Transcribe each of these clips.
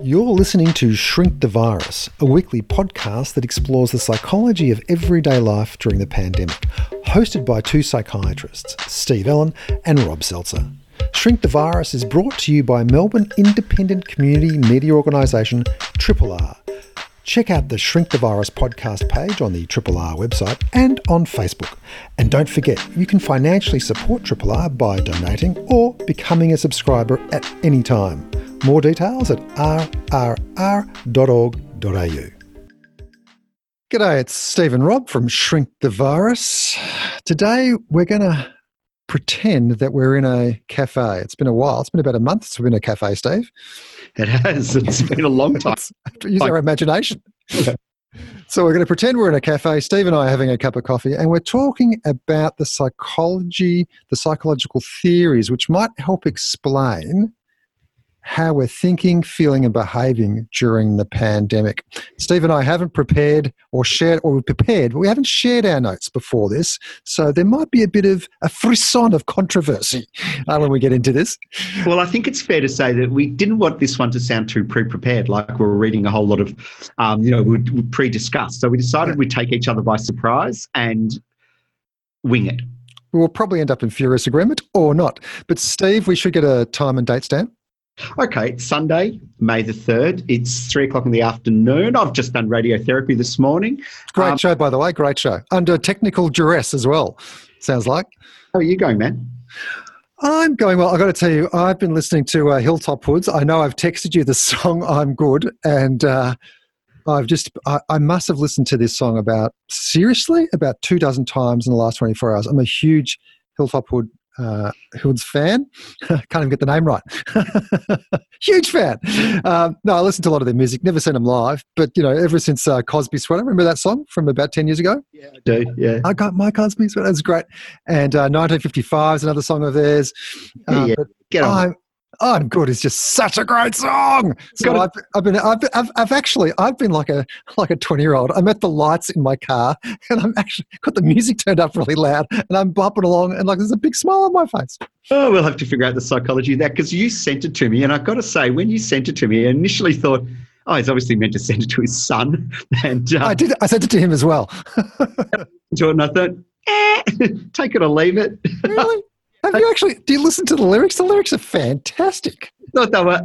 You're listening to Shrink the Virus, a weekly podcast that explores the psychology of everyday life during the pandemic, hosted by two psychiatrists, Steve Ellen and Rob Selzer. Shrink the Virus is brought to you by Melbourne independent community media organisation Triple R. Check out the Shrink the Virus podcast page on the Triple R website and on Facebook. And don't forget, you can financially support Triple R by donating or becoming a subscriber at any time. More details at rrr.org.au. G'day, it's Steve and Rob from Shrink the Virus. Today we're going to pretend that we're in a cafe. It's been a while. It's been about a month since we've been in a cafe, Steve. It has. It's been a long time. Use our imagination. Yeah. So we're going to pretend we're in a cafe. Steve and I are having a cup of coffee, and we're talking about the psychology, the psychological theories, which might help explain how we're thinking, feeling, and behaving during the pandemic. Steve and I haven't prepared or shared, or we've prepared, but we haven't shared our notes before this, so there might be a bit of a frisson of controversy when we get into this. Well, I think it's fair to say that we didn't want this one to sound too pre-prepared, like we're reading a whole lot of, we pre-discussed. So we decided we'd take each other by surprise and wing it. We will probably end up in furious agreement or not. But Steve, we should get a time and date stamp. Okay, it's Sunday, May the 3rd. It's 3 o'clock in the afternoon. I've just done radiotherapy this morning. Great show, by the way. Great show. Under technical duress as well, sounds like. How are you going, man? I'm going well. I've got to tell you, I've been listening to Hilltop Hoods. I know I've texted you the song I'm Good, and I must have listened to this song about 24 times in the last 24 hours. I'm a huge Hilltop Hoods fan. Can't even get the name right. Huge fan. No, I listen to a lot of their music. Never seen them live, but ever since Cosby Sweater, remember that song from about 10 years ago? Yeah, I do. Yeah, I got my Cosby Sweater. It's great. And 1955 is another song of theirs. Get on. I'm Good is just such a great song. So I've been like a 20-year-old. I'm at the lights in my car, and I'm actually got the music turned up really loud, and I'm bopping along, and there's a big smile on my face. Oh, we'll have to figure out the psychology of that, because you sent it to me, and I've got to say, when you sent it to me, I initially thought, oh, he's obviously meant to send it to his son, and I did. I sent it to him as well. And I thought, take it or leave it. Really? Have you actually? Do you listen to the lyrics? The lyrics are fantastic. Thought they were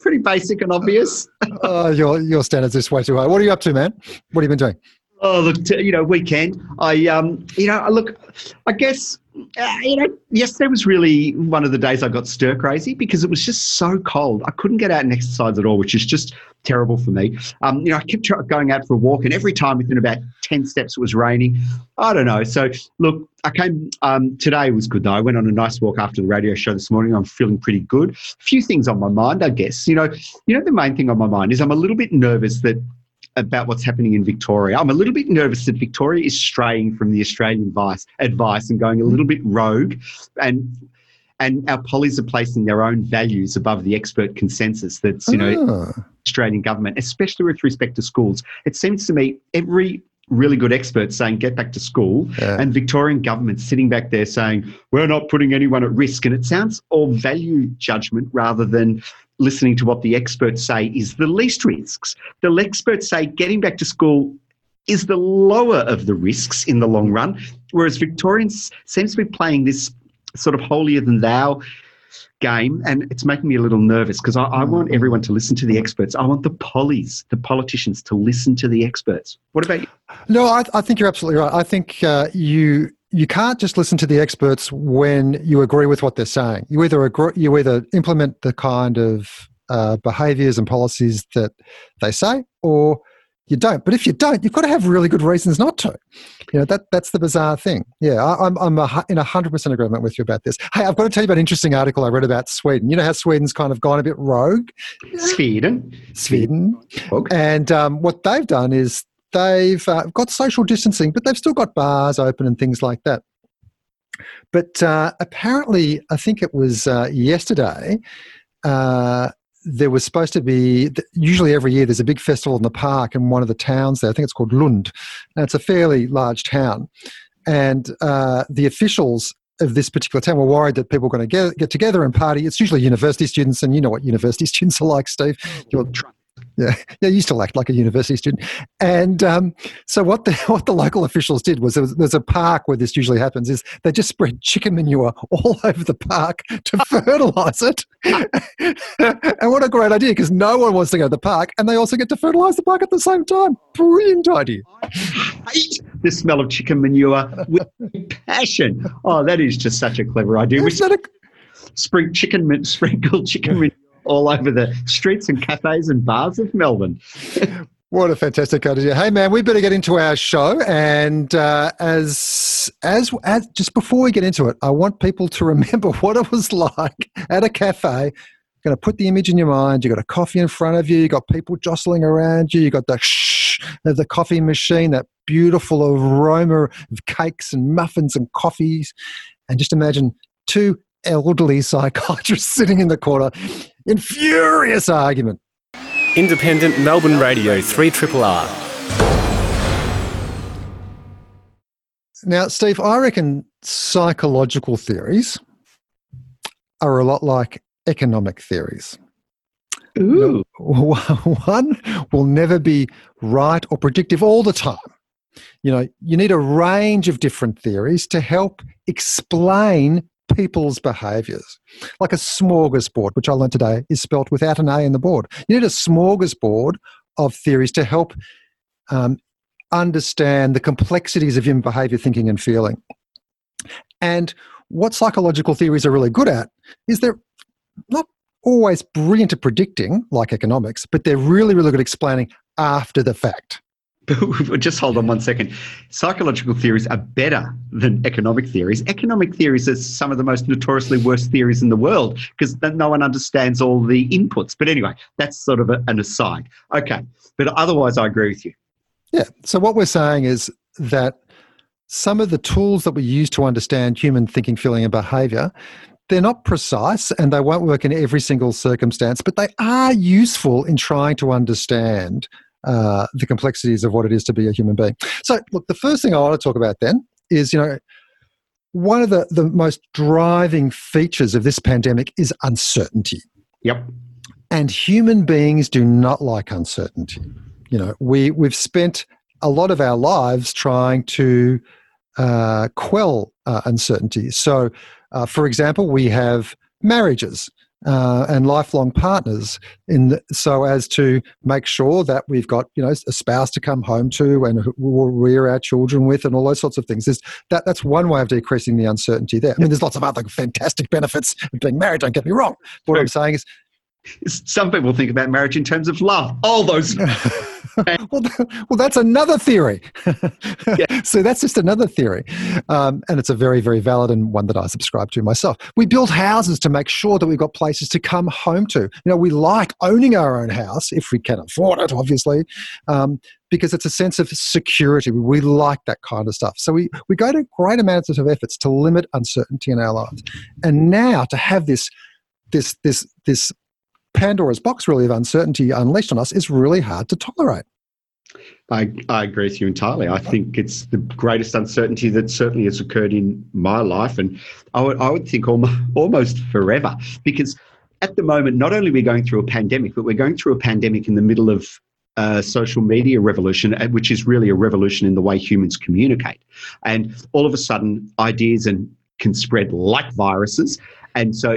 pretty basic and obvious. Your standards is way too high. What are you up to, man? What have you been doing? Oh, look, weekend. Yesterday was really one of the days I got stir crazy because it was just so cold. I couldn't get out and exercise at all, which is just terrible for me. I kept going out for a walk, and every time within about 10 steps it was raining. I don't know. So, look, I came today was good, though. I went on a nice walk after the radio show this morning. I'm feeling pretty good. A few things on my mind, I guess. The main thing on my mind is I'm a little bit nervous about what's happening in Victoria. I'm a little bit nervous that Victoria is straying from the Australian advice and going a little bit rogue, and our pollies are placing their own values above the expert consensus that's, Australian government, especially with respect to schools. It seems to me every really good expert saying get back to school, and Victorian government sitting back there saying we're not putting anyone at risk, and it sounds all value judgment rather than listening to what the experts say is the least risks. The experts say getting back to school is the lower of the risks in the long run, whereas Victorians seems to be playing this sort of holier than thou game, and it's making me a little nervous because I want everyone to listen to the experts. I want the pollies, the politicians, to listen to the experts. What about you? No, I think you're absolutely right. I think you can't just listen to the experts when you agree with what they're saying. You either implement the kind of behaviours and policies that they say, or you don't. But if you don't, you've got to have really good reasons not to. That's the bizarre thing. Yeah, I'm in 100% agreement with you about this. Hey, I've got to tell you about an interesting article I read about Sweden. You know how Sweden's kind of gone a bit rogue? Sweden. Okay. And what they've done is they've got social distancing, but they've still got bars open and things like that. But apparently, I think it was yesterday, there was supposed to be, usually every year there's a big festival in the park in one of the towns there. I think it's called Lund. And it's a fairly large town. And the officials of this particular town were worried that people were going to get together and party. It's usually university students, and you know what university students are like, Steve. Yeah, you still act like a university student. And so what the local officials did was, there's a park where this usually happens, is they just spread chicken manure all over the park to fertilise it. And what a great idea, because no one wants to go to the park, and they also get to fertilise the park at the same time. Brilliant idea. I hate the smell of chicken manure with passion. Oh, that is just such a clever idea. Sprinkle chicken manure all over the streets and cafes and bars of Melbourne. What a fantastic idea. Hey, man, we better get into our show. And as just before we get into it, I want people to remember what it was like at a cafe. You're going to put the image in your mind. You've got a coffee in front of you. You've got people jostling around you. You've got the shh of the coffee machine, that beautiful aroma of cakes and muffins and coffees. And just imagine two elderly psychiatrist sitting in the corner in furious argument. Independent Melbourne Radio 3RRR. Now, Steve, I reckon psychological theories are a lot like economic theories. Ooh. One will never be right or predictive all the time. You know, you need a range of different theories to help explain people's behaviours, like a smorgasbord, which I learned today is spelt without an A in the board. You need a smorgasbord of theories to help understand the complexities of human behaviour, thinking and feeling. And what psychological theories are really good at is they're not always brilliant at predicting, like economics, but they're really, really good at explaining after the fact. Just hold on one second. Psychological theories are better than economic theories. Economic theories are some of the most notoriously worst theories in the world because no one understands all the inputs. But anyway, that's sort of an aside. Okay, but otherwise I agree with you. Yeah, so what we're saying is that some of the tools that we use to understand human thinking, feeling and behaviour, they're not precise and they won't work in every single circumstance, but they are useful in trying to understand the complexities of what it is to be a human being. So, look, the first thing I want to talk about then is, you know, one of the most driving features of this pandemic is uncertainty. Yep. And human beings do not like uncertainty. You know, we've spent a lot of our lives trying to quell uncertainty. So, for example, we have marriages. And lifelong partners, so as to make sure that we've got, you know, a spouse to come home to and who we'll rear our children with and all those sorts of things. That's one way of decreasing the uncertainty there. I mean, there's lots of other fantastic benefits of being married, don't get me wrong. But what I'm saying is, some people think about marriage in terms of love. All those. Well, that's another theory. Yeah. So that's just another theory. And it's a very, very valid and one that I subscribe to myself. We build houses to make sure that we've got places to come home to. You know, we like owning our own house if we can afford it, obviously, because it's a sense of security. We like that kind of stuff. So we go to great amounts of efforts to limit uncertainty in our lives. And now to have this Pandora's box, really, of uncertainty unleashed on us is really hard to tolerate. I agree with you entirely. I think it's the greatest uncertainty that certainly has occurred in my life, and I would think almost forever, because at the moment, not only are we going through a pandemic, but we're going through a pandemic in the middle of social media revolution, which is really a revolution in the way humans communicate. And all of a sudden, ideas can spread like viruses. And so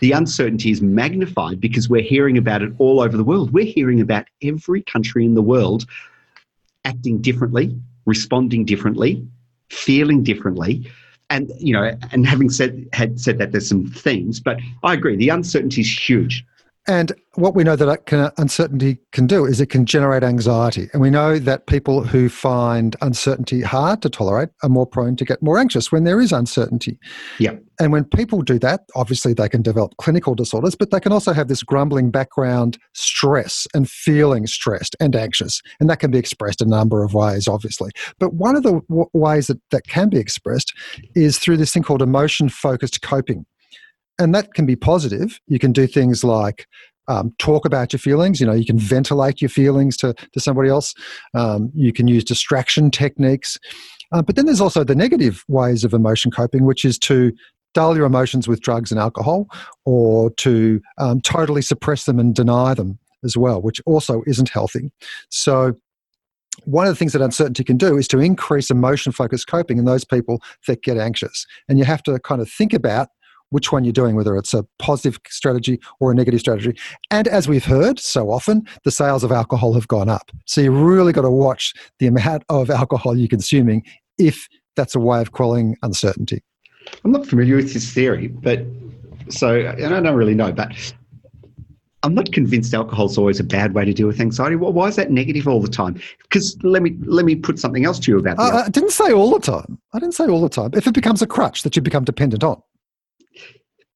the uncertainty is magnified because we're hearing about it all over the world. We're hearing about every country in the world acting differently, responding differently, feeling differently. And, you know, and having said that, there's some themes, but I agree, the uncertainty is huge. And what we know that uncertainty can do is it can generate anxiety. And we know that people who find uncertainty hard to tolerate are more prone to get more anxious when there is uncertainty. Yeah. And when people do that, obviously they can develop clinical disorders, but they can also have this grumbling background stress and feeling stressed and anxious. And that can be expressed a number of ways, obviously. But one of the ways that can be expressed is through this thing called emotion-focused coping. And that can be positive. You can do things like talk about your feelings. You know, you can ventilate your feelings to somebody else. You can use distraction techniques. But then there's also the negative ways of emotion coping, which is to dull your emotions with drugs and alcohol, or to totally suppress them and deny them as well, which also isn't healthy. So one of the things that uncertainty can do is to increase emotion-focused coping in those people that get anxious. And you have to kind of think about which one you're doing, whether it's a positive strategy or a negative strategy. And as we've heard so often, the sales of alcohol have gone up. So you really got to watch the amount of alcohol you're consuming if that's a way of quelling uncertainty. I'm not familiar with his theory, and I don't really know, but I'm not convinced alcohol's always a bad way to deal with anxiety. Well, why is that negative all the time? Because let me put something else to you about that. I didn't say all the time. If it becomes a crutch that you become dependent on.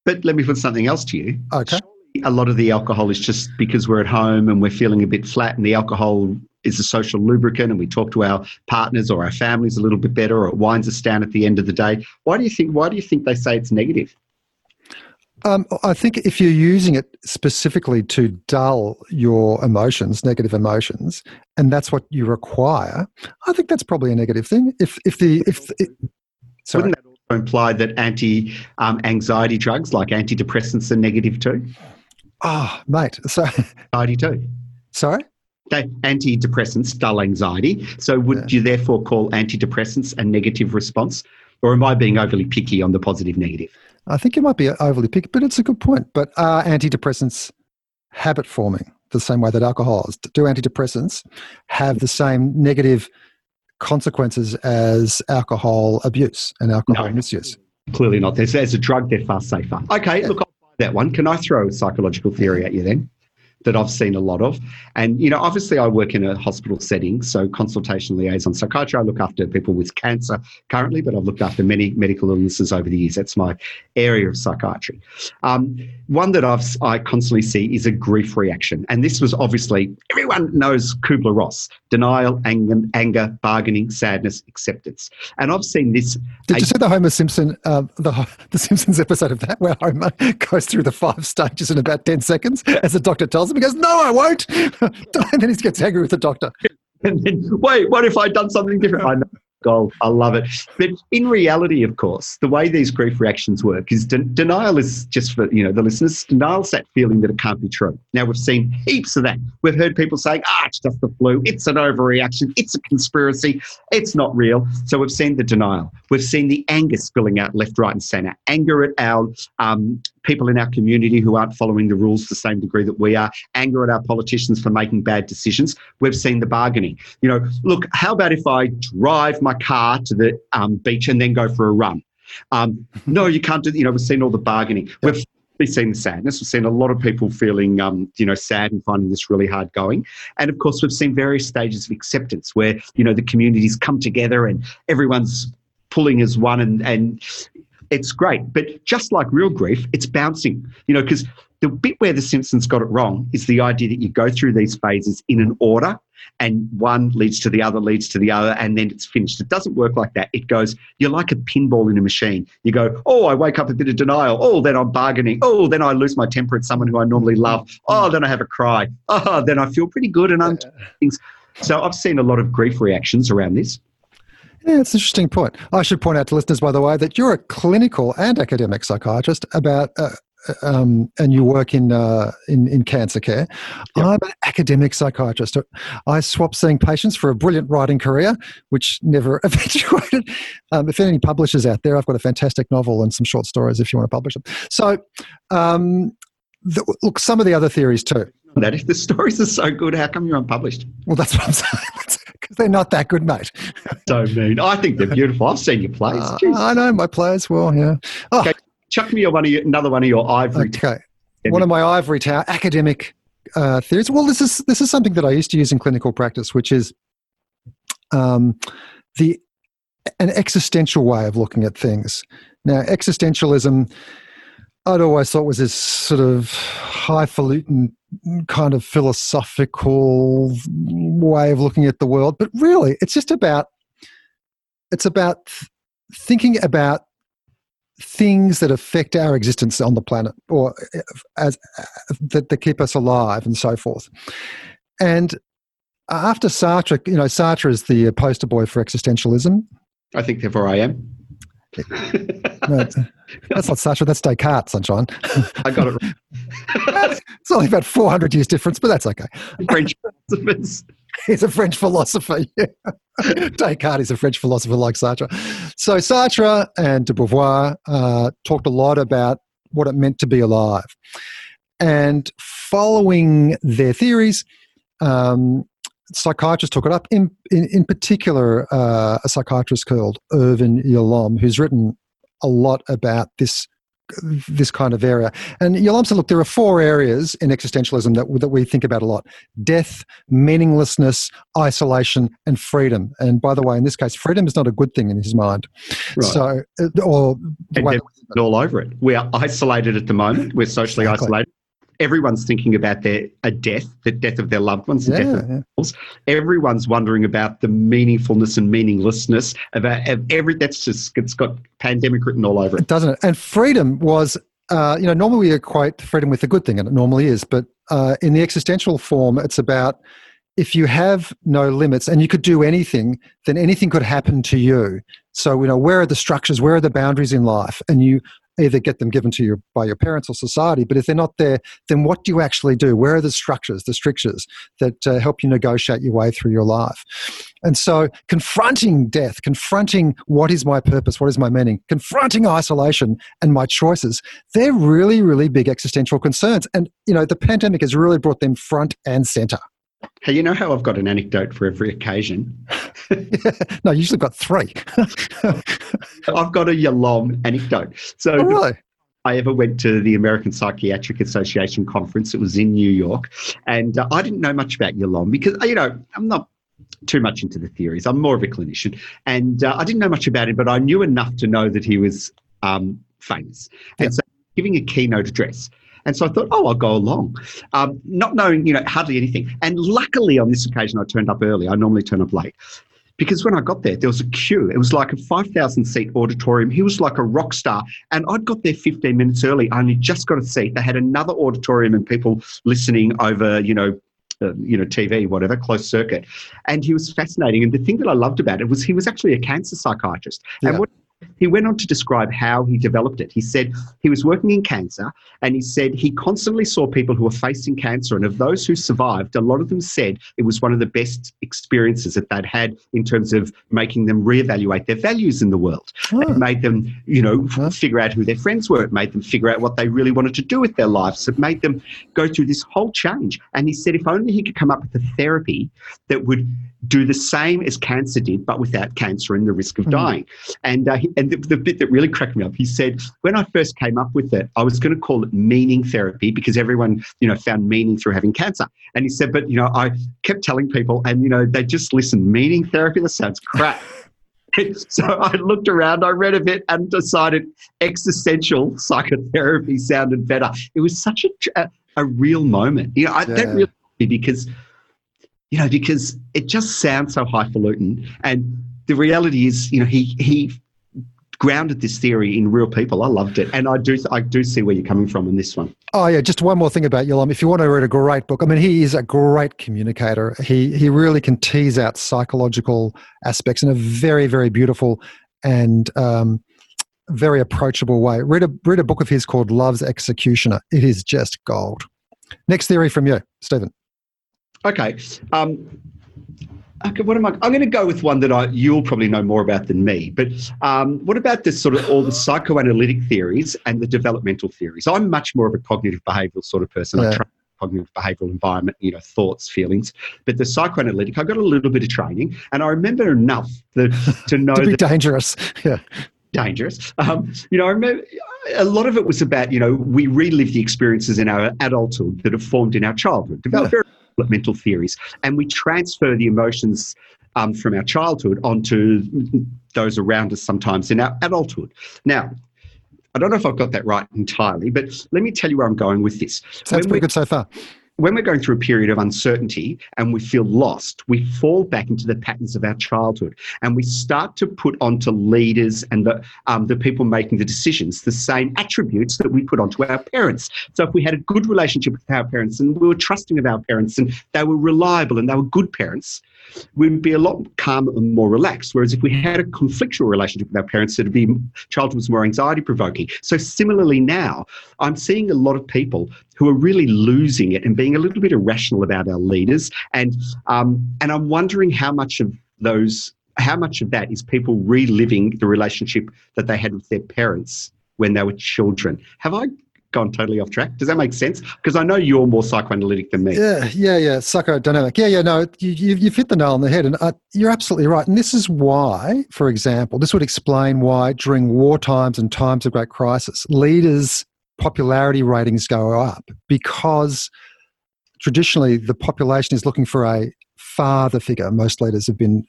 But let me put something else to you. Okay. A lot of the alcohol is just because we're at home and we're feeling a bit flat, and the alcohol is a social lubricant, and we talk to our partners or our families a little bit better, or it winds us down at the end of the day. Why do you think they say it's negative? I think if you're using it specifically to dull your emotions, negative emotions, and that's what you require, I think that's probably a negative thing. Wouldn't that also imply that anti-anxiety drugs like antidepressants are negative too? Oh, mate. So anxiety too. Sorry? Antidepressants dull anxiety. So would you therefore call antidepressants a negative response? Or am I being overly picky on the positive negative? I think you might be overly picky, but it's a good point. But are antidepressants habit forming the same way that alcohol is? Do antidepressants have the same negative consequences as alcohol abuse and alcohol misuse? Clearly not. As a drug, they're far safer. Okay, look, I'll buy that one. Can I throw a psychological theory at you then? That I've seen a lot of. And, obviously I work in a hospital setting, so consultation liaison psychiatry. I look after people with cancer currently, but I've looked after many medical illnesses over the years. That's my area of psychiatry. One that I constantly see is a grief reaction. And this was obviously, everyone knows Kubler-Ross, denial, anger, bargaining, sadness, acceptance. And I've seen this. Did you see the Homer Simpson, the Simpsons episode of that, where Homer goes through the 5 stages in about 10 seconds as the doctor tells him? He goes, no, I won't. And then he gets angry with the doctor. And then, wait, what if I'd done something different? I know. Gold. I love it. But in reality, of course, the way these grief reactions work is denial is just for, the listeners, denial's that feeling that it can't be true. Now, we've seen heaps of that. We've heard people saying, it's just the flu. It's an overreaction. It's a conspiracy. It's not real. So we've seen the denial. We've seen the anger spilling out left, right and centre. Anger at our people in our community who aren't following the rules to the same degree that we are. Anger at our politicians for making bad decisions. We've seen the bargaining. Look, how about if I drive my car to the beach and then go for a run? No, you can't do that. We've seen all the bargaining. Yep. We've seen the sadness. We've seen a lot of people feeling, sad and finding this really hard going. And, of course, we've seen various stages of acceptance where, the communities come together and everyone's pulling as one and it's great. But just like real grief, it's bouncing, because the bit where The Simpsons got it wrong is the idea that you go through these phases in an order and one leads to the other, and then it's finished. It doesn't work like that. It goes, you're like a pinball in a machine. You go, I wake up a bit of denial. Then I'm bargaining. Then I lose my temper at someone who I normally love. Then I have a cry. Then I feel pretty good and I'm things. So I've seen a lot of grief reactions around this. Yeah, it's an interesting point. I should point out to listeners, by the way, that you're a clinical and academic psychiatrist and you work in cancer care. Yep. I'm an academic psychiatrist. I swapped seeing patients for a brilliant writing career, which never eventuated. If any publishers out there, I've got a fantastic novel and some short stories if you want to publish them. So, look, some of the other theories too. That if the stories are so good, how come you're unpublished? Well, that's what I'm saying. Because they're not that good, mate. So mean. I think they're beautiful. I've seen your plays. I know my plays well, yeah. Oh. Okay, chuck me another one of your ivory. Okay, one of my ivory tower academic theories. Well, this is something that I used to use in clinical practice, which is an existential way of looking at things. Now, existentialism, I'd always thought, was this sort of highfalutin kind of philosophical way of looking at the world, but really it's just about thinking about things that affect our existence on the planet, or that keep us alive and so forth. And after Sartre, Sartre is the poster boy for existentialism. I think therefore I am. No, that's not Sartre, that's Descartes, Sunshine. I got it right. It's only about 400 years difference, but that's okay. French philosophers. He's a French philosopher. Yeah. Descartes is a French philosopher like Sartre. So Sartre and de Beauvoir talked a lot about what it meant to be alive. And following their theories, psychiatrists took it up. In particular, a psychiatrist called Irvin Yalom, who's written a lot about this kind of area. And Yalom said, look, there are four areas in existentialism that we think about a lot: death, meaninglessness, isolation, and freedom. And by the way, in this case, freedom is not a good thing in his mind. Right. So, all over it. We are isolated at the moment. We're socially isolated. Everyone's thinking about the death of their loved ones, the death of themselves. Everyone's wondering about the meaningfulness and meaninglessness of every. That's just, it's got pandemic written all over it, doesn't it? And freedom was, normally we equate freedom with a good thing, and it normally is, but in the existential form, it's about if you have no limits and you could do anything, then anything could happen to you. So where are the structures? Where are the boundaries in life? And you either get them given to you by your parents or society, but if they're not there, then what do you actually do? Where are the strictures that help you negotiate your way through your life? And so confronting death, confronting what is my purpose, what is my meaning, confronting isolation and my choices, they're really, really big existential concerns. And, the pandemic has really brought them front and centre. Hey, you know how I've got an anecdote for every occasion? No, I usually got three. I've got a Yalom anecdote. So oh, really? I ever went to the American Psychiatric Association conference. It was in New York. And I didn't know much about Yalom because, I'm not too much into the theories. I'm more of a clinician. And I didn't know much about him, but I knew enough to know that he was famous. Yeah. And so giving a keynote address. And so I thought, I'll go along, not knowing, hardly anything. And luckily on this occasion, I turned up early. I normally turn up late because when I got there, there was a queue. It was like a 5,000-seat auditorium. He was like a rock star. And I'd got there 15 minutes early. I only just got a seat. They had another auditorium and people listening over, TV, whatever, closed circuit. And he was fascinating. And the thing that I loved about it was he was actually a cancer psychiatrist. Yeah. And he went on to describe how he developed it. He said he was working in cancer and he said he constantly saw people who were facing cancer, and of those who survived, a lot of them said it was one of the best experiences that they'd had in terms of making them reevaluate their values in the world. Oh. It made them, figure out who their friends were. It made them figure out what they really wanted to do with their lives. It made them go through this whole change. And he said if only he could come up with a therapy that would do the same as cancer did, but without cancer and the risk of dying. And the bit that really cracked me up, he said, when I first came up with it, I was going to call it meaning therapy because everyone, found meaning through having cancer. And he said, but, I kept telling people and, they just listened, meaning therapy, that sounds crap. So I looked around, I read a bit and decided existential psychotherapy sounded better. It was such a real moment. That really helped me because it just sounds so highfalutin. And the reality is, he grounded this theory in real people. I loved it. And I do see where you're coming from on this one. Oh, yeah. Just one more thing about Yalom. If you want to read a great book, he is a great communicator. He really can tease out psychological aspects in a very, very beautiful and very approachable way. Read a book of his called Love's Executioner. It is just gold. Next theory from you, Stephen. Okay. Okay. I'm going to go with one that you'll probably know more about than me. But what about this sort of all the psychoanalytic theories and the developmental theories? I'm much more of a cognitive behavioural sort of person. Yeah. I train cognitive behavioural environment, thoughts, feelings. But the psychoanalytic, I got a little bit of training, and I remember enough to know to be dangerous. Yeah. Dangerous. I remember a lot of it was about we relive the experiences in our adulthood that have formed in our childhood. Developmental theories, and we transfer the emotions from our childhood onto those around us sometimes in our adulthood. Now, I don't know if I've got that right entirely, but let me tell you where I'm going with this. Sounds pretty good so far. when we're going through a period of uncertainty and we feel lost, we fall back into the patterns of our childhood, and we start to put onto leaders and the people making the decisions the same attributes that we put onto our parents. So if we had a good relationship with our parents and we were trusting of our parents and they were reliable and they were good parents, we'd be a lot calmer and more relaxed. Whereas if we had a conflictual relationship with our parents, childhood was more anxiety-provoking. So similarly now, I'm seeing a lot of people who are really losing it and being a little bit irrational about our leaders. And I'm wondering how much of that is people reliving the relationship that they had with their parents when they were children. Have I gone totally off track? Does that make sense? Because I know you're more psychoanalytic than me. Yeah. Psychodynamic. No, you've hit the nail on the head, and you're absolutely right. And this is why, for example, this would explain why during war times and times of great crisis, leaders' popularity ratings go up, because traditionally the population is looking for a father figure. Most leaders have been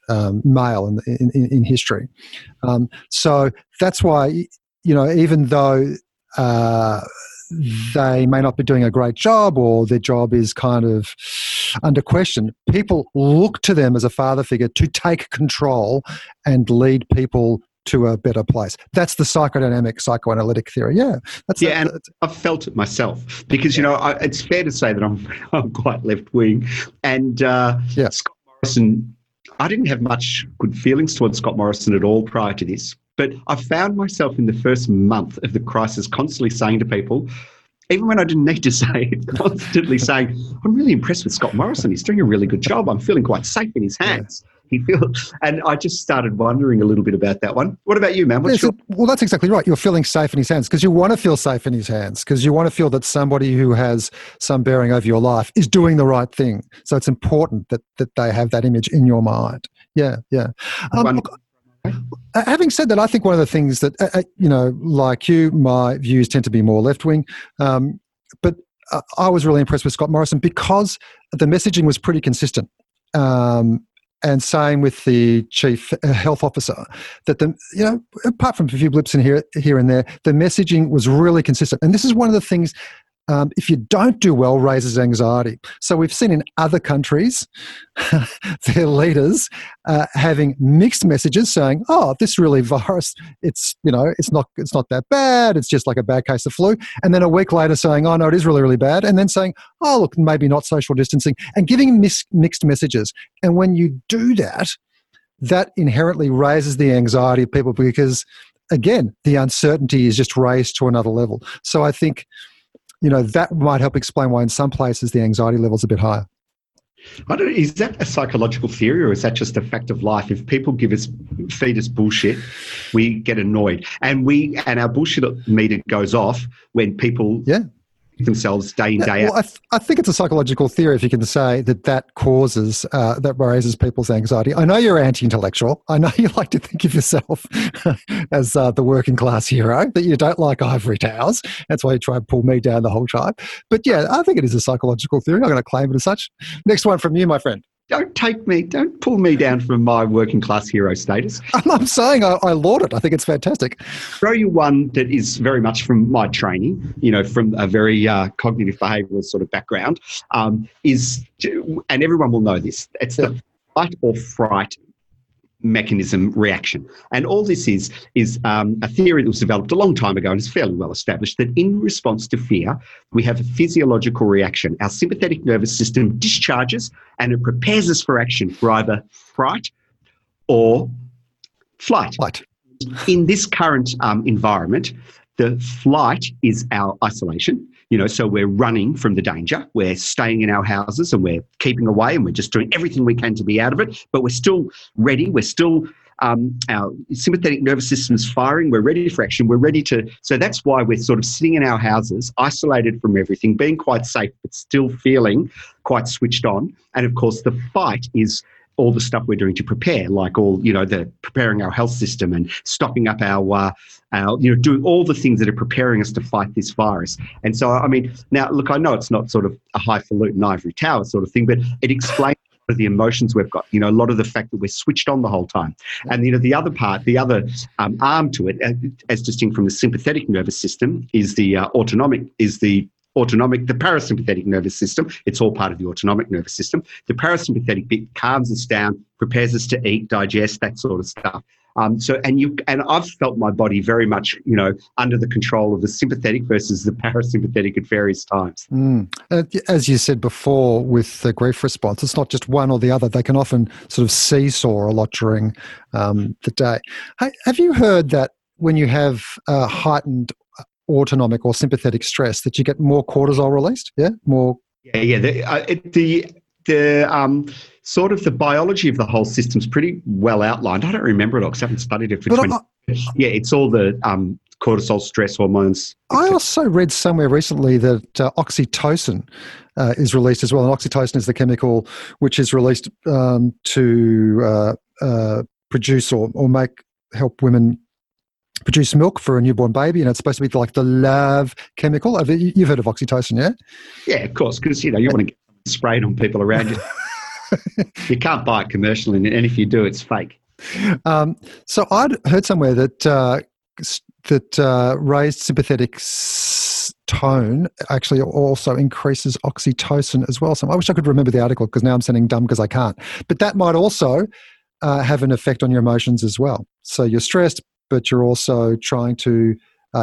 male in history. So that's why, even though they may not be doing a great job or their job is kind of under question, people look to them as a father figure to take control and lead people to a better place. That's the psychoanalytic theory. And I've felt it myself, because it's fair to say that I'm quite left wing, and Scott Morrison. I didn't have much good feelings towards Scott Morrison at all prior to this, but I found myself in the first month of the crisis constantly saying to people, even when I didn't need to say it, constantly saying, I'm really impressed with Scott Morrison. He's doing a really good job. I'm feeling quite safe in his hands. Yeah. And I just started wondering a little bit about that one. What about you, man? Well, that's exactly right. You're feeling safe in his hands because you want to feel safe in his hands, because you want to feel that somebody who has some bearing over your life is doing the right thing. So it's important that they have that image in your mind. Yeah. Having said that, I think one of the things that, like you, my views tend to be more left-wing, but I was really impressed with Scott Morrison because the messaging was pretty consistent. And same with the chief health officer, that apart from a few blips in here and there, the messaging was really consistent. And this is one of the things, if you don't do well, raises anxiety. So we've seen in other countries, their leaders having mixed messages saying, "Oh, this really virus, it's not that bad. It's just like a bad case of flu." And then a week later saying, "Oh no, it is really, really bad." And then saying, "Oh look, maybe not social distancing," and giving mixed messages. And when you do that, that inherently raises the anxiety of people, because again, the uncertainty is just raised to another level. So I think, that might help explain why in some places the anxiety level's a bit higher. I don't know, is that a psychological theory or is that just a fact of life? If people feed us bullshit, we get annoyed. And our bullshit meter goes off when people themselves day in, day out. Well, I think it's a psychological theory if you can say that causes, that raises people's anxiety. I know you're anti-intellectual. I know you like to think of yourself as the working class hero, that you don't like ivory towers. That's why you try and pull me down the whole time. But yeah, I think it is a psychological theory. I'm going to claim it as such. Next one from you, my friend. Don't pull me down from my working class hero status. I'm saying I laud it. I think it's fantastic. Throw you one that is very much from my training, from a very cognitive behavioural sort of background, and everyone will know this, it's the fight or fright mechanism reaction. And all this is a theory that was developed a long time ago and is fairly well established, that in response to fear, we have a physiological reaction. Our sympathetic nervous system discharges and it prepares us for action, for either fright or flight. In this current environment, the flight is our isolation. So we're running from the danger, we're staying in our houses and we're keeping away and we're just doing everything we can to be out of it, but we're still ready, we're still, our sympathetic nervous system's firing, we're ready for action, so that's why we're sort of sitting in our houses, isolated from everything, being quite safe, but still feeling quite switched on. And of course, the fight is all the stuff we're doing to prepare, like the preparing our health system and stocking up our doing all the things that are preparing us to fight this virus. And so, I mean, now look, I know it's not sort of a highfalutin ivory tower sort of thing, but it explains the emotions we've got, a lot of the fact that we're switched on the whole time. And, the other part, the other arm to it, as distinct from the sympathetic nervous system, is the autonomic, is the autonomic, the parasympathetic nervous system, it's all part of the autonomic nervous system. The parasympathetic bit calms us down, prepares us to eat, digest, that sort of stuff. And I've felt my body very much, you know, under the control of the sympathetic versus the parasympathetic at various times. As you said before, with the grief response, it's not just one or the other. They can often sort of seesaw a lot during the day. Have you heard that when you have heightened autonomic or sympathetic stress, that you get more cortisol released? Yeah, more. Yeah. The biology of the whole system's pretty well outlined. I don't remember it all because I haven't studied it for 20 years. Yeah, it's all the cortisol, stress hormones. I also read somewhere recently that oxytocin is released as well. And oxytocin is the chemical which is released to produce help women produce milk for a newborn baby, and it's supposed to be like the love chemical. You've heard of oxytocin, yeah? Yeah, of course, because, you know, you want to get sprayed on people around you. You can't buy it commercially, and if you do, it's fake. So I'd heard somewhere that raised sympathetic tone actually also increases oxytocin as well. So I wish I could remember the article because now I'm sounding dumb because I can't. But that might also have an effect on your emotions as well. So you're stressed, but you're also trying to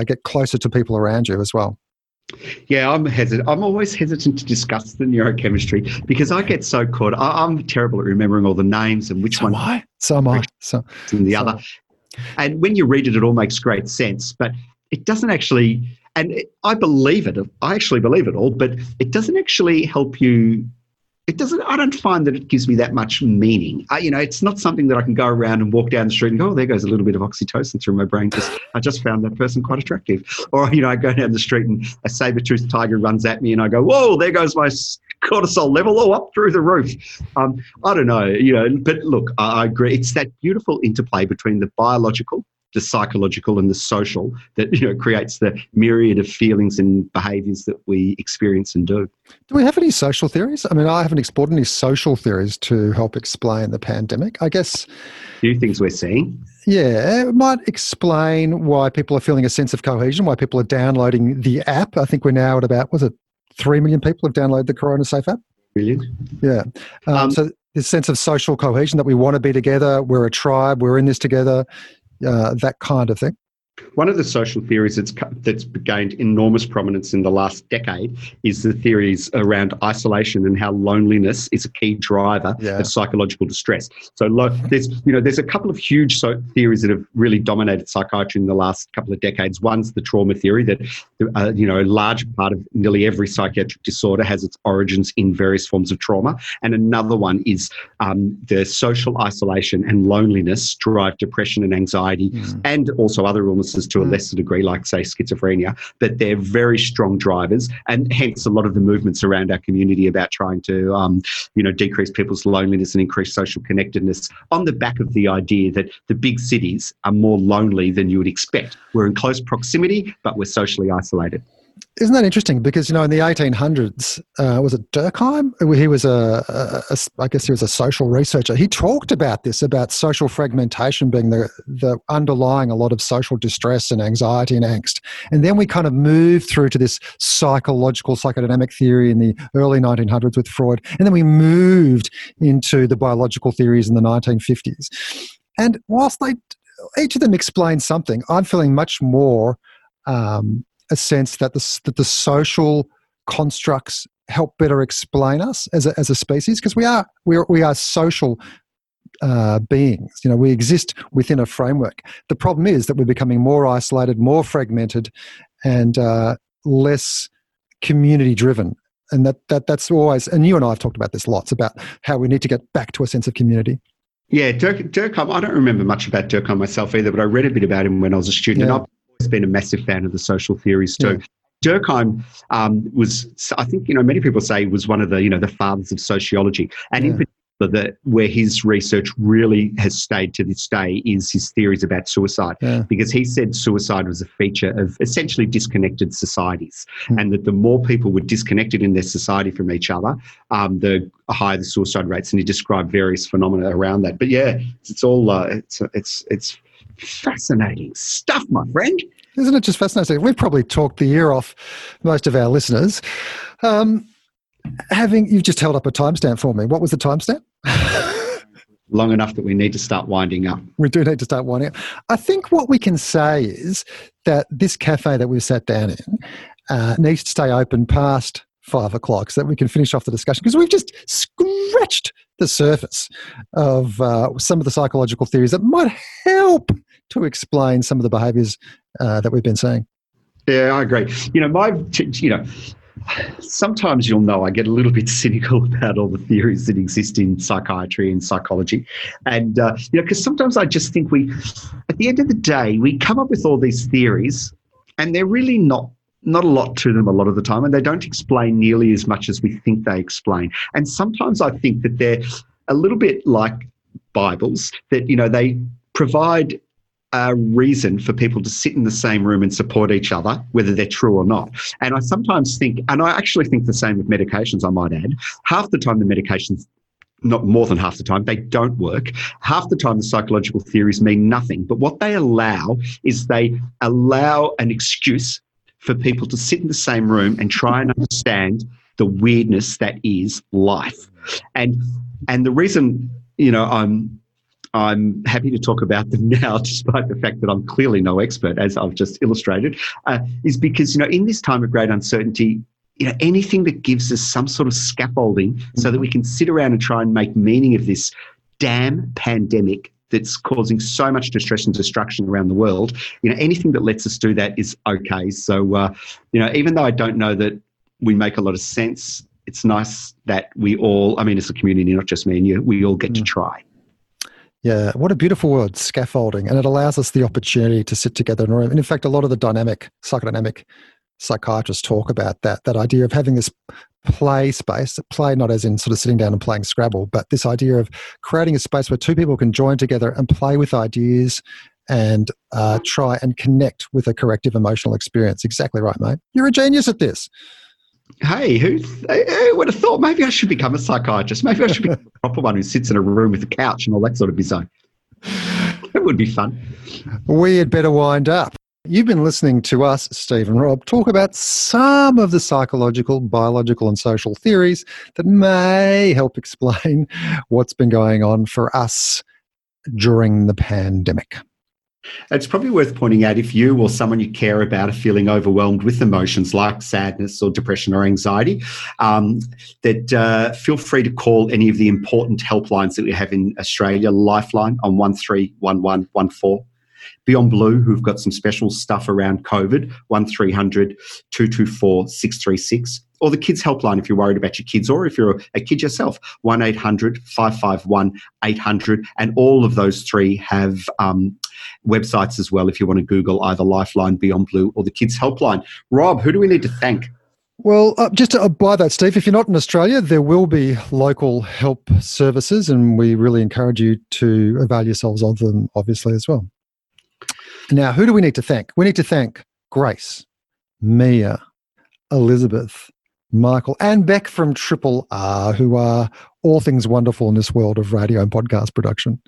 get closer to people around you as well. Yeah, I'm always hesitant to discuss the neurochemistry because I get so caught. I'm terrible at remembering all the names and which so one. Other. And when you read it, it all makes great sense, but it doesn't actually. I believe it. I actually believe it all, but it doesn't actually help you. It doesn't. I don't find that it gives me that much meaning. It's not something that I can go around and walk down the street and go, "Oh, there goes a little bit of oxytocin through my brain. I just found that person quite attractive." Or, you know, I go down the street and a saber-toothed tiger runs at me, and I go, "Whoa, there goes my cortisol level up through the roof." I don't know, you know. But look, I agree. It's that beautiful interplay between the biological, the psychological and the social that, you know, creates the myriad of feelings and behaviours that we experience and do. Do we have any social theories? I mean, I haven't explored any social theories to help explain the pandemic. I guess few things we're seeing. Yeah, it might explain why people are feeling a sense of cohesion, why people are downloading the app. I think we're now at about, 3 million people have downloaded the Corona Safe app? Brilliant. Yeah. So this sense of social cohesion that we want to be together, we're a tribe, we're in this together. That kind of thing. One of the social theories that's gained enormous prominence in the last decade is the theories around isolation and how loneliness is a key driver of psychological distress. So there's a couple of huge theories that have really dominated psychiatry in the last couple of decades. One's the trauma theory that, a large part of nearly every psychiatric disorder has its origins in various forms of trauma. And another one is the social isolation and loneliness drive depression and anxiety and also other illnesses to a lesser degree, like, say, schizophrenia, but they're very strong drivers, and hence a lot of the movements around our community about trying to, decrease people's loneliness and increase social connectedness on the back of the idea that the big cities are more lonely than you would expect. We're in close proximity, but we're socially isolated. Isn't that interesting? Because, you know, in the 1800s, was it Durkheim? He was a social researcher. He talked about this, about social fragmentation being the underlying a lot of social distress and anxiety and angst. And then we kind of moved through to this psychological, psychodynamic theory in the early 1900s with Freud. And then we moved into the biological theories in the 1950s. And whilst each of them explains something, I'm feeling much more a sense that the social constructs help better explain us as a species, because we are social beings. You know, we exist within a framework. The problem is that we're becoming more isolated, more fragmented, and less community driven. And that's always. And you and I have talked about this lots about how we need to get back to a sense of community. Yeah, Durkheim. I don't remember much about Durkheim myself either, but I read a bit about him when I was a student. Yeah. And been a massive fan of the social theories too. Yeah. Durkheim was, I think, you know, many people say was one of the, you know, the fathers of sociology, and in particular, where his research really has stayed to this day is his theories about suicide, because he said suicide was a feature of essentially disconnected societies, and that the more people were disconnected in their society from each other, the higher the suicide rates. And he described various phenomena around that. But yeah, it's all it's fascinating stuff, my friend. Isn't it just fascinating? We've probably talked the ear off most of our listeners. You've just held up a timestamp for me. What was the timestamp? Long enough that we need to start winding up. We do need to start winding up. I think what we can say is that this cafe that we've sat down in needs to stay open past 5 o'clock so that we can finish off the discussion, because we've just scratched the surface of some of the psychological theories that might help to explain some of the behaviours that we've been seeing. Yeah, I agree. Sometimes you'll know I get a little bit cynical about all the theories that exist in psychiatry and psychology. And, because sometimes I just think at the end of the day, we come up with all these theories and they're really not a lot to them a lot of the time, and they don't explain nearly as much as we think they explain. And sometimes I think that they're a little bit like Bibles, that, they provide a reason for people to sit in the same room and support each other, whether they're true or not. And I sometimes think, and I actually think the same with medications, I might add. Half the time the medications, not more than half the time, they don't work. Half the time the psychological theories mean nothing. But what they allow is an excuse for people to sit in the same room and try and understand the weirdness that is life. And the reason, I'm happy to talk about them now, despite the fact that I'm clearly no expert, as I've just illustrated, is because, in this time of great uncertainty, anything that gives us some sort of scaffolding so that we can sit around and try and make meaning of this damn pandemic that's causing so much distress and destruction around the world, anything that lets us do that is okay. So, even though I don't know that we make a lot of sense, it's nice that we all, as a community, not just me and you, we all get to try. Yeah, what a beautiful word, scaffolding. And it allows us the opportunity to sit together in a room. And in fact, a lot of the psychodynamic psychiatrists talk about that idea of having this play space, not as in sort of sitting down and playing Scrabble, but this idea of creating a space where two people can join together and play with ideas and try and connect with a corrective emotional experience. Exactly right, mate. You're a genius at this. Hey, who would have thought maybe I should become a psychiatrist? Maybe I should be a proper one who sits in a room with a couch and all that sort of bizarre. It would be fun. We had better wind up. You've been listening to us, Steve and Rob, talk about some of the psychological, biological and social theories that may help explain what's been going on for us during the pandemic. It's probably worth pointing out, if you or someone you care about are feeling overwhelmed with emotions like sadness or depression or anxiety, that feel free to call any of the important helplines that we have in Australia. Lifeline on 131114. Beyond Blue, who've got some special stuff around COVID, 1300 224 636. Or the Kids Helpline if you're worried about your kids, or if you're a kid yourself, 1-800-551-800. And all of those three have websites as well if you want to Google either Lifeline, Beyond Blue or the Kids Helpline. Rob, who do we need to thank? Well, just by that, Steve, if you're not in Australia, there will be local help services, and we really encourage you to avail yourselves of them, obviously, as well. Now, who do we need to thank? We need to thank Grace, Mia, Elizabeth, Michael and Beck from Triple R, who are all things wonderful in this world of radio and podcast production.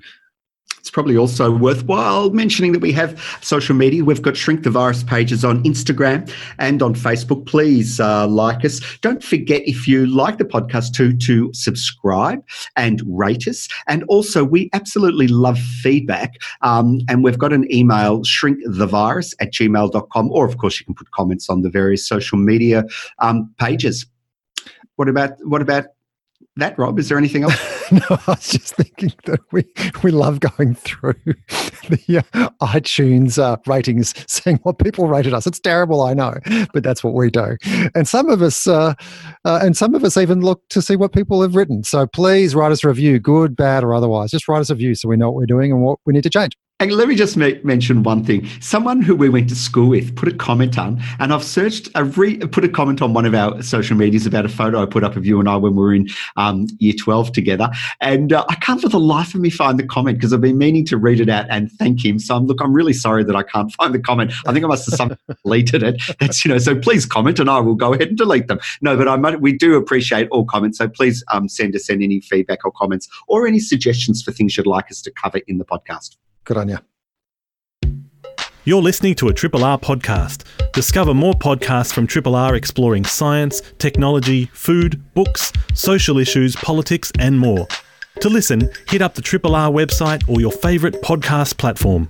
It's probably also worthwhile mentioning that we have social media. We've got Shrink the Virus pages on Instagram and on Facebook. Please like us. Don't forget, if you like the podcast too, to subscribe and rate us. And also, we absolutely love feedback. And we've got an email, shrinkthevirus@gmail.com. Or, of course, you can put comments on the various social media pages. What about that, Rob? Is there anything else? No, I was just thinking that we love going through the iTunes ratings, seeing what people rated us. It's terrible, I know, but that's what we do. And some of us even look to see what people have written. So please write us a review, good, bad, or otherwise. Just write us a review so we know what we're doing and what we need to change. And let me just mention one thing. Someone who we went to school with put a comment on, and I've searched, put a comment on one of our social medias about a photo I put up of you and I when we were in Year 12 together. And I can't for the life of me find the comment, because I've been meaning to read it out and thank him. So I'm really sorry that I can't find the comment. I think I must have deleted it. That's, so please comment and I will go ahead and delete them. No, but we do appreciate all comments. So please send us any feedback or comments or any suggestions for things you'd like us to cover in the podcast. Good on you. You're listening to a Triple R podcast. Discover more podcasts from Triple R exploring science, technology, food, books, social issues, politics, and more. To listen, hit up the Triple R website or your favourite podcast platform.